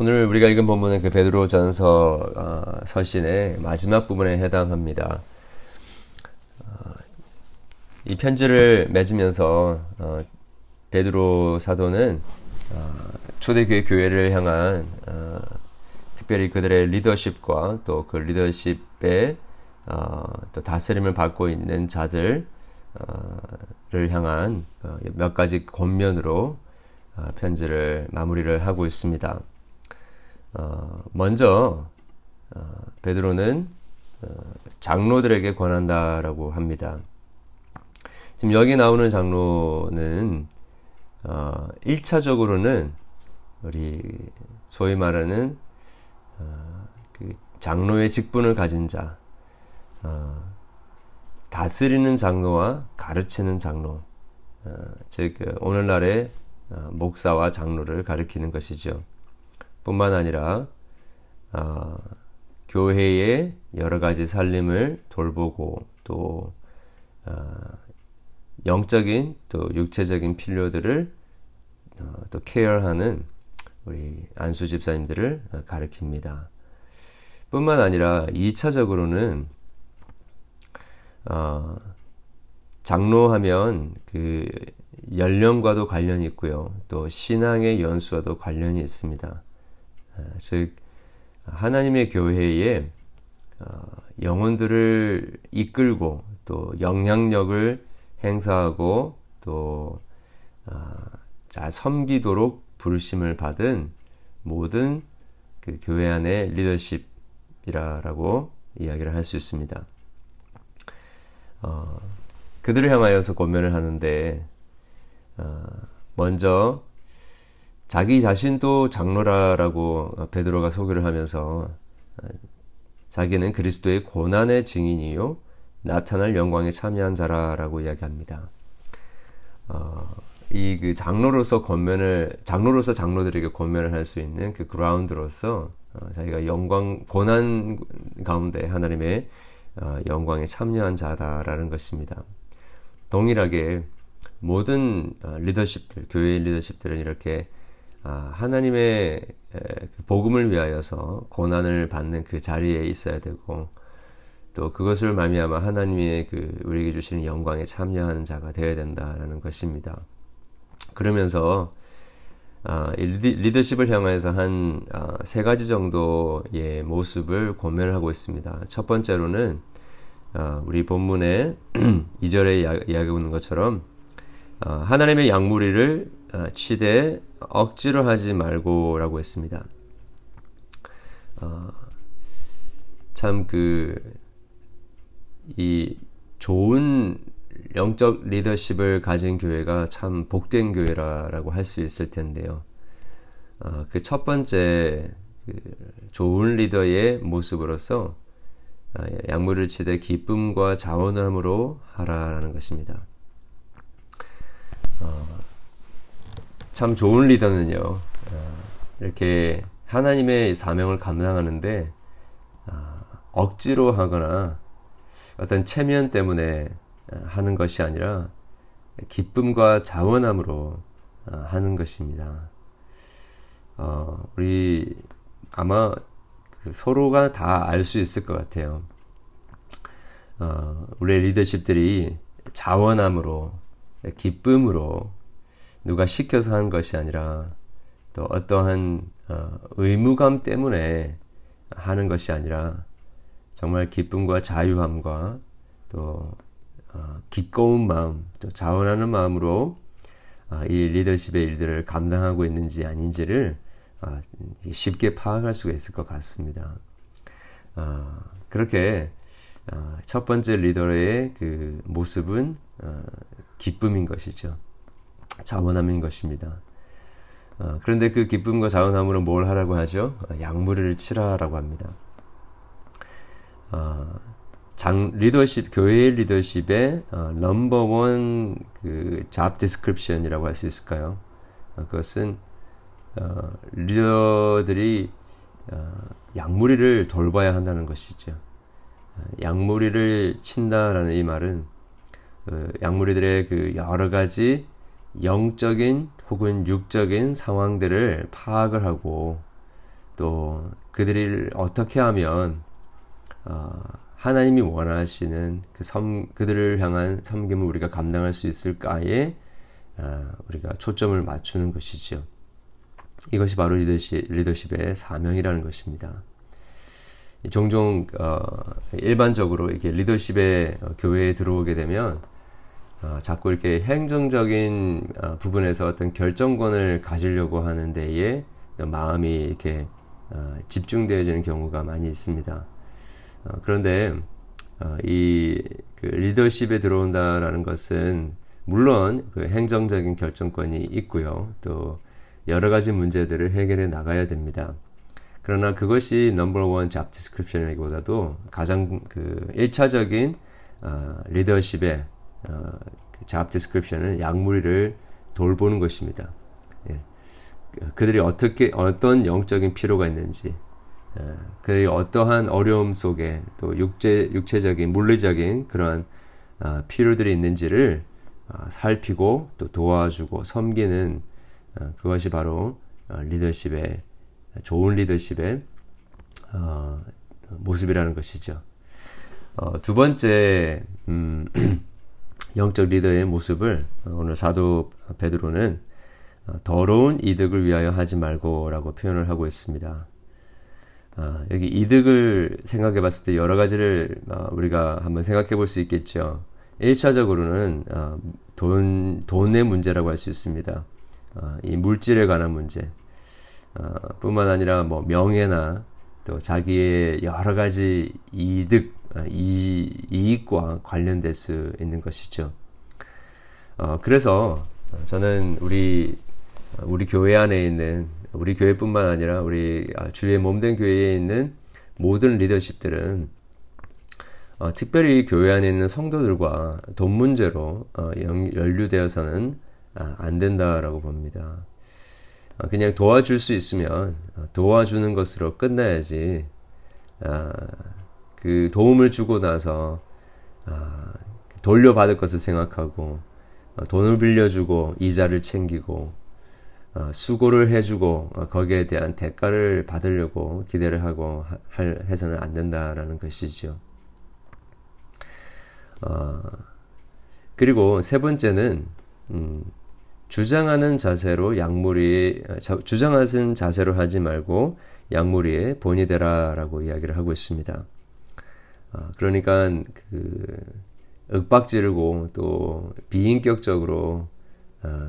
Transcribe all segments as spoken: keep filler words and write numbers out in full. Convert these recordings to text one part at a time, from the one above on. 오늘 우리가 읽은 본문은 그 베드로전서 어, 서신의 마지막 부분에 해당합니다. 어, 이 편지를 맺으면서 어, 베드로 사도는 어, 초대교회 교회를 향한 어, 특별히 그들의 리더십과 또 그 리더십의 어, 또 다스림을 받고 있는 자들을 어, 향한 어, 몇 가지 권면으로 어, 편지를 마무리를 하고 있습니다. 어, 먼저 어, 베드로는 어, 장로들에게 권한다라고 합니다. 지금 여기 나오는 장로는 어, 일 차적으로는 우리 소위 말하는 어, 그 장로의 직분을 가진 자, 어, 다스리는 장로와 가르치는 장로, 어, 즉 오늘날의 어, 목사와 장로를 가리키는 것이죠. 뿐만 아니라 어, 교회의 여러 가지 살림을 돌보고 또 어, 영적인 또 육체적인 필요들을 어, 또 케어하는 우리 안수 집사님들을 어, 가리킵니다. 뿐만 아니라 이 차적으로는 어, 장로하면 그 연령과도 관련이 있고요, 또 신앙의 연수와도 관련이 있습니다. 즉 하나님의 교회에 영혼들을 이끌고 또 영향력을 행사하고 또 잘 섬기도록 부르심을 받은 모든 그 교회 안의 리더십이라고 이야기를 할 수 있습니다. 어, 그들을 향하여서 권면을 하는데 어, 먼저 자기 자신도 장로라라고 베드로가 소개를 하면서 자기는 그리스도의 고난의 증인이요 나타날 영광에 참여한 자라라고 이야기합니다. 어, 이 그 장로로서 권면을 장로로서 장로들에게 권면을 할 수 있는 그 그라운드로서 어, 자기가 영광 고난 가운데 하나님의 어, 영광에 참여한 자다라는 것입니다. 동일하게 모든 어, 리더십들 교회의 리더십들은 이렇게 하나님의 복음을 위하여서 고난을 받는 그 자리에 있어야 되고 또 그것을 말미암아 하나님의 그 우리에게 주시는 영광에 참여하는 자가 되어야 된다라는 것입니다. 그러면서 리더십을 향해서 한 세 가지 정도의 모습을 권면하고 있습니다. 첫 번째로는 우리 본문의 이 절에 이야기하고 있는 것처럼 하나님의 양무리를 치되 억지로 하지 말고 라고 했습니다. 어, 참 그 이 좋은 영적 리더십을 가진 교회가 참 복된 교회라고 할 수 있을 텐데요. 어, 그 첫 번째 그 좋은 리더의 모습으로서 어, 약물을 치되 기쁨과 자원함으로 하라라는 것입니다. 어, 참 좋은 리더는요, 이렇게 하나님의 사명을 감당하는데 억지로 하거나 어떤 체면 때문에 하는 것이 아니라 기쁨과 자원함으로 하는 것입니다. 어, 우리 아마 서로가 다 알 수 있을 것 같아요. 어, 우리의 리더십들이 자원함으로, 기쁨으로 누가 시켜서 한 것이 아니라 또 어떠한 어, 의무감 때문에 하는 것이 아니라 정말 기쁨과 자유함과 또 어, 기꺼운 마음, 또 자원하는 마음으로 어, 이 리더십의 일들을 감당하고 있는지 아닌지를 어, 쉽게 파악할 수가 있을 것 같습니다. 어, 그렇게 어, 첫 번째 리더의 그 모습은 어, 기쁨인 것이죠. 자원함인 것입니다. 어, 그런데 그 기쁨과 자원함으로 뭘 하라고 하죠? 양무리를 치라라고 합니다. 어, 장, 리더십, 교회의 리더십의 어, 넘버원 그 잡 디스크립션이라고 할 수 있을까요? 어, 그것은 어, 리더들이 어, 양무리를 돌봐야 한다는 것이죠. 어, 양무리를 친다라는 이 말은 그 양무리들의 그 여러 가지 영적인 혹은 육적인 상황들을 파악을 하고 또 그들을 어떻게 하면 어, 하나님이 원하시는 그 섬, 그들을 향한 섬김을 우리가 감당할 수 있을까에 어, 우리가 초점을 맞추는 것이지요. 이것이 바로 리더십, 리더십의 사명이라는 것입니다. 종종 어, 일반적으로 이렇게 리더십의 교회에 들어오게 되면 어, 자꾸 이렇게 행정적인 어, 부분에서 어떤 결정권을 가지려고 하는 데에 마음이 이렇게 어, 집중되어지는 경우가 많이 있습니다. 어, 그런데 어, 이 그 리더십에 들어온다라는 것은 물론 그 행정적인 결정권이 있고요. 또 여러 가지 문제들을 해결해 나가야 됩니다. 그러나 그것이 넘버원 잡 디스크립션이기보다도 가장 그 일차적인 어, 리더십의 어, 그 잡 디스크립션은 약물이를 돌보는 것입니다. 예. 그들이 어떻게 어떤 영적인 필요가 있는지, 예. 그들이 어떠한 어려움 속에 또 육체, 육체적인 물리적인 그러한 어, 필요들이 있는지를 어, 살피고 또 도와주고 섬기는 어, 그것이 바로 어, 리더십의 좋은 리더십의 어, 모습이라는 것이죠. 어, 두 번째 음, 영적 리더의 모습을 오늘 사도 베드로는 더러운 이득을 위하여 하지 말고 라고 표현을 하고 있습니다. 어, 여기 이득을 생각해 봤을 때 여러 가지를 어, 우리가 한번 생각해 볼 수 있겠죠. 일차적으로는 어, 돈, 돈의 문제라고 할 수 있습니다. 어, 이 물질에 관한 문제 어, 뿐만 아니라 뭐 명예나 또 자기의 여러 가지 이득, 이, 이익과 관련될 수 있는 것이죠. 어, 그래서 저는 우리 우리 교회 안에 있는 우리 교회뿐만 아니라 우리 주위에 몸된 교회에 있는 모든 리더십들은 어, 특별히 교회 안에 있는 성도들과 돈 문제로 어, 연루되어서는 아, 안 된다라고 봅니다. 그냥 도와줄 수 있으면 도와주는 것으로 끝나야지 아, 그 도움을 주고 나서 아, 돌려받을 것을 생각하고 아, 돈을 빌려주고 이자를 챙기고 아, 수고를 해주고 아, 거기에 대한 대가를 받으려고 기대를 하고 하, 할, 해서는 안 된다라는 것이죠. 아, 그리고 세 번째는 음, 주장하는 자세로 약물이 주장하는 자세로 하지 말고 약물이의 본이 되라라고 이야기를 하고 있습니다. 그러니까 그 윽박지르고 또 비인격적으로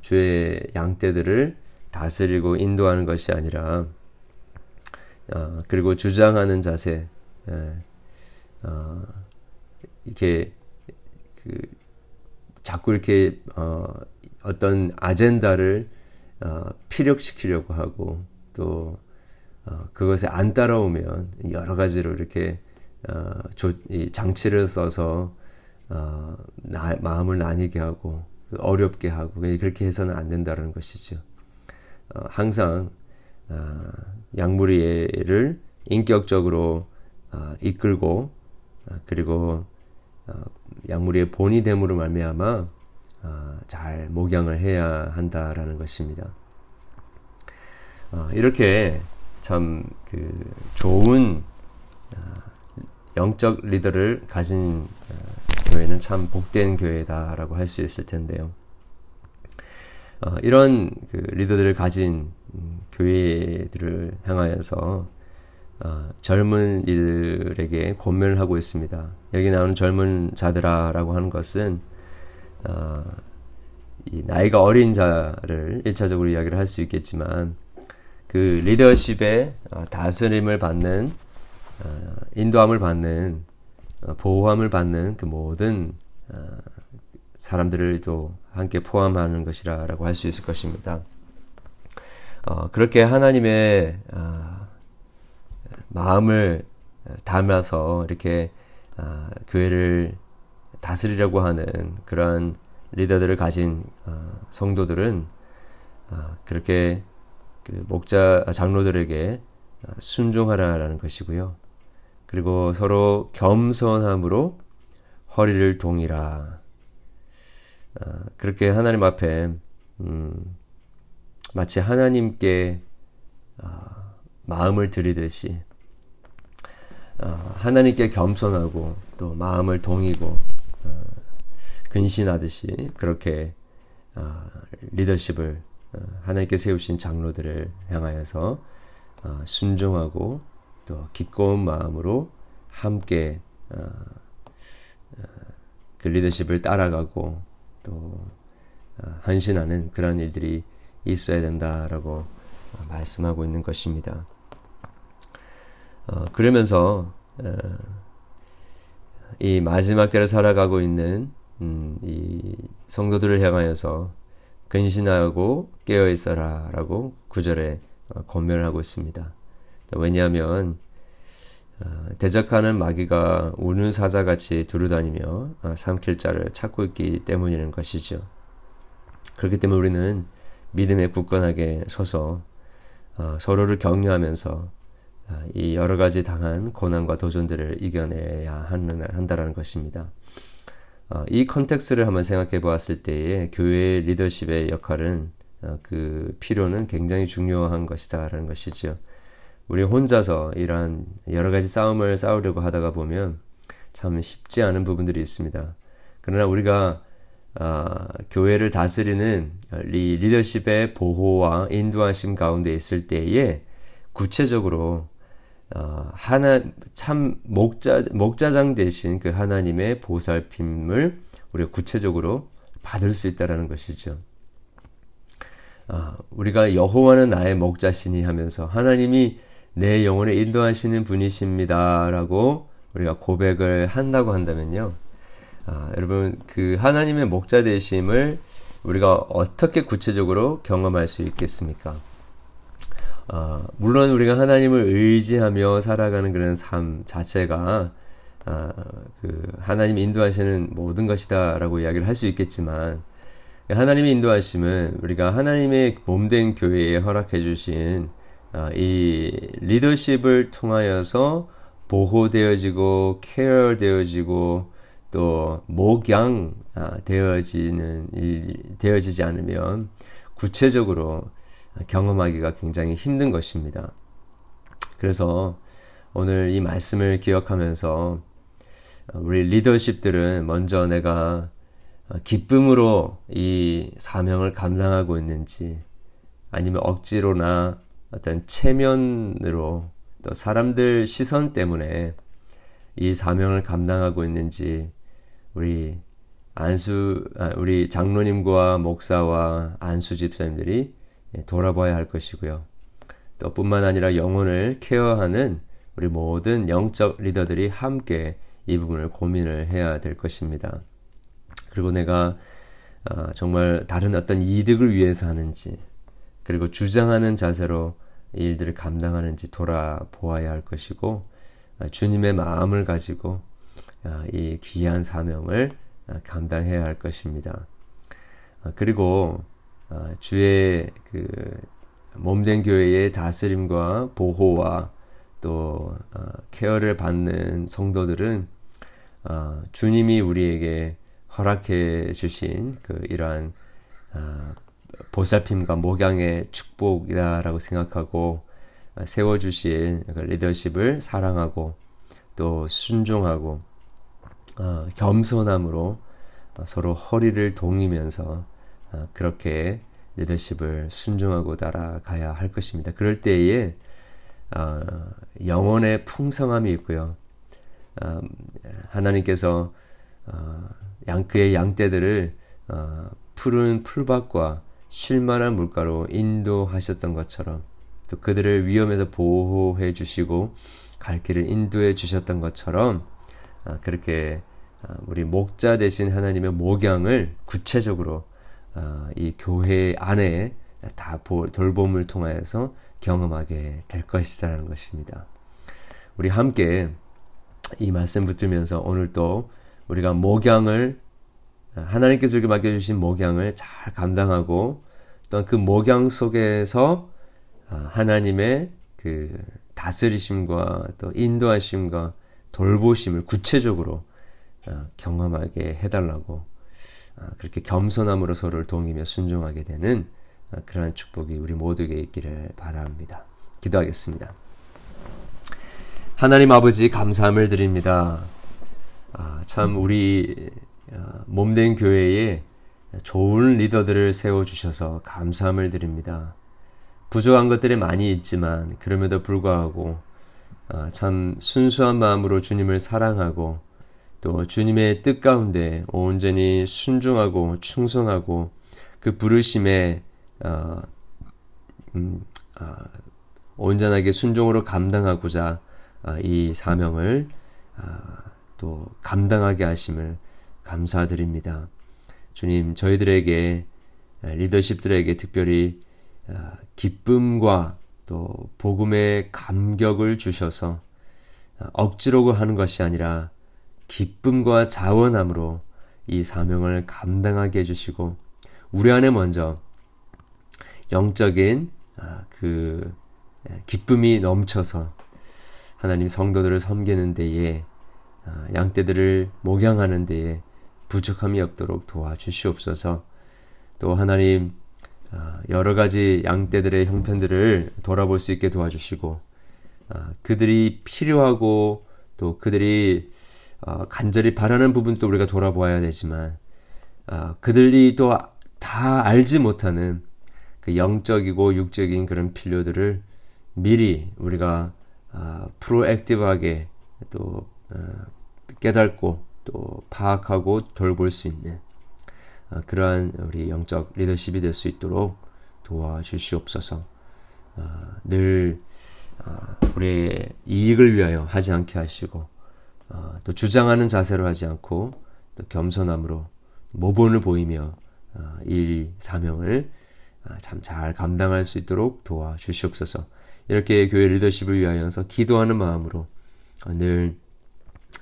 주의 양떼들을 다스리고 인도하는 것이 아니라, 그리고 주장하는 자세, 이렇게 그 자꾸 이렇게 어. 어떤 아젠다를 어, 피력시키려고 하고 또 어, 그것에 안 따라오면 여러 가지로 이렇게 어, 조, 이 장치를 써서 어, 나, 마음을 나뉘게 하고 어렵게 하고 그렇게 해서는 안 된다는 것이죠. 어, 항상 어, 양무리를 인격적으로 어, 이끌고 어, 그리고 어, 양무리의 본이 됨으로 말미암아 어, 잘 목양을 해야 한다라는 것입니다. 어, 이렇게 참 그 좋은 어, 영적 리더를 가진 어, 교회는 참 복된 교회다라고 할 수 있을 텐데요. 어, 이런 그 리더들을 가진 음, 교회들을 향하여서 어, 젊은 이들에게 권면을 하고 있습니다. 여기 나오는 젊은 자들아라고 하는 것은 어, 이 나이가 어린 자를 일차적으로 이야기를 할 수 있겠지만 그 리더십의 어, 다스림을 받는 어, 인도함을 받는 어, 보호함을 받는 그 모든 어, 사람들을 또 함께 포함하는 것이라고 할 수 있을 것입니다. 어, 그렇게 하나님의 어, 마음을 담아서 이렇게 어, 교회를 다스리려고 하는 그런 리더들을 가진 어, 성도들은 어, 그렇게 그 목자 장로들에게 순종하라라는 것이고요. 그리고 서로 겸손함으로 허리를 동이라. 어, 그렇게 하나님 앞에 음, 마치 하나님께 어, 마음을 들이듯이 하나님께 겸손하고 또 마음을 동이고 근신하듯이 그렇게 리더십을 하나님께 세우신 장로들을 향하여서 순종하고 또 기꺼운 마음으로 함께 그 리더십을 따라가고 또 헌신하는 그런 일들이 있어야 된다라고 말씀하고 있는 것입니다. 어, 그러면서 어, 이 마지막 때를 살아가고 있는 음, 이 성도들을 향하여서 근신하고 깨어있어라 라고 구절에 어, 권면을 하고 있습니다. 왜냐하면 어, 대적하는 마귀가 우는 사자같이 두루다니며 어, 삼킬 자를 찾고 있기 때문이라는 것이죠. 그렇기 때문에 우리는 믿음에 굳건하게 서서 어, 서로를 격려하면서 이 여러 가지 당한 고난과 도전들을 이겨내야 한다라는 것입니다. 이 컨텍스트를 한번 생각해 보았을 때에 교회의 리더십의 역할은 그 필요는 굉장히 중요한 것이다라는 것이죠. 우리 혼자서 이러한 여러 가지 싸움을 싸우려고 하다가 보면 참 쉽지 않은 부분들이 있습니다. 그러나 우리가 교회를 다스리는 이 리더십의 보호와 인도하심 가운데 있을 때에 구체적으로 어, 하나, 참, 목자, 목자장 대신 그 하나님의 보살핌을 우리가 구체적으로 받을 수 있다라는 것이죠. 어, 우리가 여호와는 나의 목자시니 하면서 하나님이 내 영혼을 인도하시는 분이십니다라고 우리가 고백을 한다고 한다면요. 어, 여러분, 그 하나님의 목자 되심을 우리가 어떻게 구체적으로 경험할 수 있겠습니까? 어, 물론 우리가 하나님을 의지하며 살아가는 그런 삶 자체가 어, 그 하나님이 인도하시는 모든 것이다 라고 이야기를 할 수 있겠지만, 하나님의 인도하심은 우리가 하나님의 몸된 교회에 허락해 주신 어, 이 리더십을 통하여서 보호되어지고 케어되어지고 또 목양 어, 되어지는 일, 되어지지 않으면 구체적으로 경험하기가 굉장히 힘든 것입니다. 그래서 오늘 이 말씀을 기억하면서 우리 리더십들은 먼저 내가 기쁨으로 이 사명을 감당하고 있는지, 아니면 억지로나 어떤 체면으로 또 사람들 시선 때문에 이 사명을 감당하고 있는지, 우리 안수 우리 장로님과 목사와 안수 집사님들이 돌아봐야 할 것이고요. 또 뿐만 아니라 영혼을 케어하는 우리 모든 영적 리더들이 함께 이 부분을 고민을 해야 될 것입니다. 그리고 내가 정말 다른 어떤 이득을 위해서 하는지, 그리고 주장하는 자세로 이 일들을 감당하는지 돌아보아야 할 것이고, 주님의 마음을 가지고 이 귀한 사명을 감당해야 할 것입니다. 그리고 어, 주의 그 몸된 교회의 다스림과 보호와 또 어, 케어를 받는 성도들은 어, 주님이 우리에게 허락해 주신 그 이러한 어, 보살핌과 목양의 축복이라고 생각하고, 어, 세워주신 그 리더십을 사랑하고 또 순종하고 어, 겸손함으로 서로 허리를 동이면서 그렇게 리더십을 순종하고 따라가야 할 것입니다. 그럴 때에 어, 영혼의 풍성함이 있고요. 어, 하나님께서 어, 양, 그의 양떼들을 어, 푸른 풀밭과 쉴만한 물가로 인도하셨던 것처럼, 또 그들을 위험에서 보호해 주시고 갈 길을 인도해 주셨던 것처럼 어, 그렇게 어, 우리 목자 되신 하나님의 목양을 구체적으로 어, 이 교회 안에 다 보, 돌봄을 통하여서 경험하게 될 것이라는 것입니다. 우리 함께 이 말씀 붙들면서 오늘도 우리가 목양을, 하나님께서 이렇게 맡겨주신 목양을 잘 감당하고, 또 그 목양 속에서 하나님의 그 다스리심과 또 인도하심과 돌보심을 구체적으로 경험하게 해달라고, 그렇게 겸손함으로 서로를 동이며 순종하게 되는 그러한 축복이 우리 모두에게 있기를 바랍니다. 기도하겠습니다. 하나님 아버지, 감사함을 드립니다. 아, 참 우리 몸된 교회에 좋은 리더들을 세워주셔서 감사함을 드립니다. 부족한 것들이 많이 있지만 그럼에도 불구하고 아, 참 순수한 마음으로 주님을 사랑하고 또 주님의 뜻 가운데 온전히 순종하고 충성하고 그 부르심에 어, 음, 어, 온전하게 순종으로 감당하고자 어, 이 사명을 어, 또 감당하게 하심을 감사드립니다. 주님, 저희들에게 리더십들에게 특별히 어, 기쁨과 또 복음의 감격을 주셔서 어, 억지로 하는 것이 아니라 기쁨과 자원함으로 이 사명을 감당하게 해주시고 우리 안에 먼저 영적인 그 기쁨이 넘쳐서 하나님 성도들을 섬기는 데에 양떼들을 목양하는 데에 부족함이 없도록 도와주시옵소서. 또 하나님 여러 가지 양떼들의 형편들을 돌아볼 수 있게 도와주시고 그들이 필요하고 또 그들이 간절히 바라는 부분도 우리가 돌아보아야 되지만 그들이 또 다 알지 못하는 그 영적이고 육적인 그런 필요들을 미리 우리가 어, 프로액티브하게 또 어, 깨닫고 또 파악하고 돌볼 수 있는 어, 그러한 우리 영적 리더십이 될 수 있도록 도와주시옵소서. 어, 늘 어, 우리의 이익을 위하여 하지 않게 하시고 어, 또 주장하는 자세로 하지 않고 또 겸손함으로 모범을 보이며 어, 이 사명을 참 잘 감당할 수 있도록 도와주시옵소서. 이렇게 교회 리더십을 위하여서 기도하는 마음으로 늘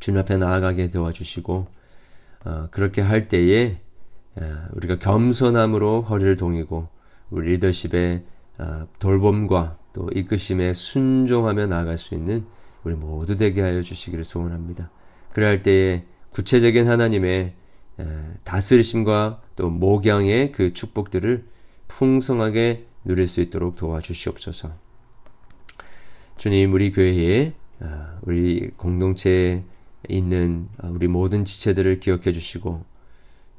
주님 앞에 나아가게 도와주시고 그렇게 할 때에 우리가 겸손함으로 허리를 동이고 우리 리더십의 돌봄과 또 이끄심에 순종하며 나아갈 수 있는 우리 모두 되게 하여 주시기를 소원합니다. 그래야 할 때에 구체적인 하나님의 다스리심과 또 목양의 그 축복들을 풍성하게 누릴 수 있도록 도와주시옵소서. 주님, 우리 교회에 우리 공동체에 있는 우리 모든 지체들을 기억해 주시고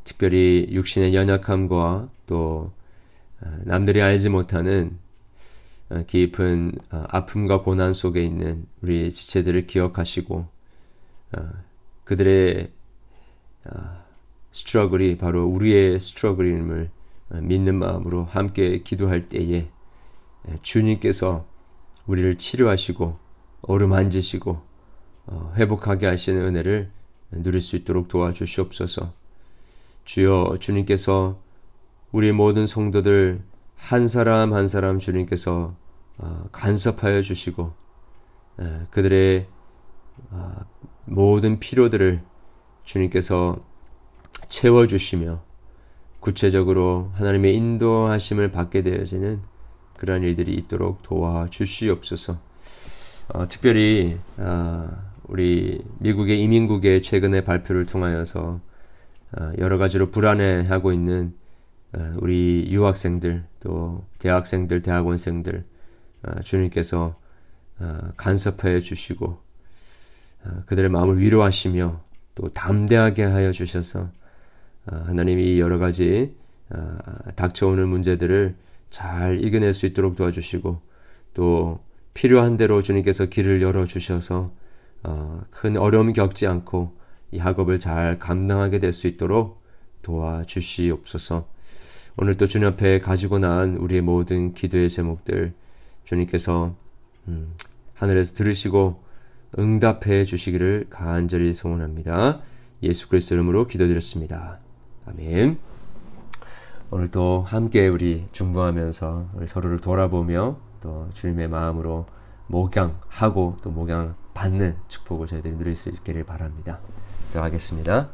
특별히 육신의 연약함과 또 남들이 알지 못하는 깊은 아픔과 고난 속에 있는 우리 지체들을 기억하시고 그들의 스트러글이 바로 우리의 스트러글임을 믿는 마음으로 함께 기도할 때에 주님께서 우리를 치료하시고 어루만지시고 회복하게 하시는 은혜를 누릴 수 있도록 도와주시옵소서. 주여, 주님께서 우리 모든 성도들 한 사람 한 사람 주님께서 간섭하여 주시고 그들의 모든 필요들을 주님께서 채워주시며 구체적으로 하나님의 인도하심을 받게 되어지는 그러한 일들이 있도록 도와주시옵소서. 어, 특별히 어, 우리 미국의 이민국의 최근의 발표를 통하여서 어, 여러 가지로 불안해하고 있는 어, 우리 유학생들 또 대학생들 대학원생들 어, 주님께서 어, 간섭해 주시고 어, 그들의 마음을 위로하시며 또 담대하게 하여 주셔서 하나님이 여러 가지 닥쳐오는 문제들을 잘 이겨낼 수 있도록 도와주시고 또 필요한 대로 주님께서 길을 열어주셔서 큰 어려움 겪지 않고 이 학업을 잘 감당하게 될 수 있도록 도와주시옵소서. 오늘 또 주님 앞에 가지고 난 우리의 모든 기도의 제목들 주님께서 하늘에서 들으시고 응답해 주시기를 간절히 소원합니다. 예수 그리스도 이름으로 기도드렸습니다. 아멘. 오늘 또 함께 우리 중보하면서 우리 서로를 돌아보며 또 주님의 마음으로 목양하고 또 목양받는 축복을 저희들이 누릴 수 있기를 바랍니다. 기도하겠습니다.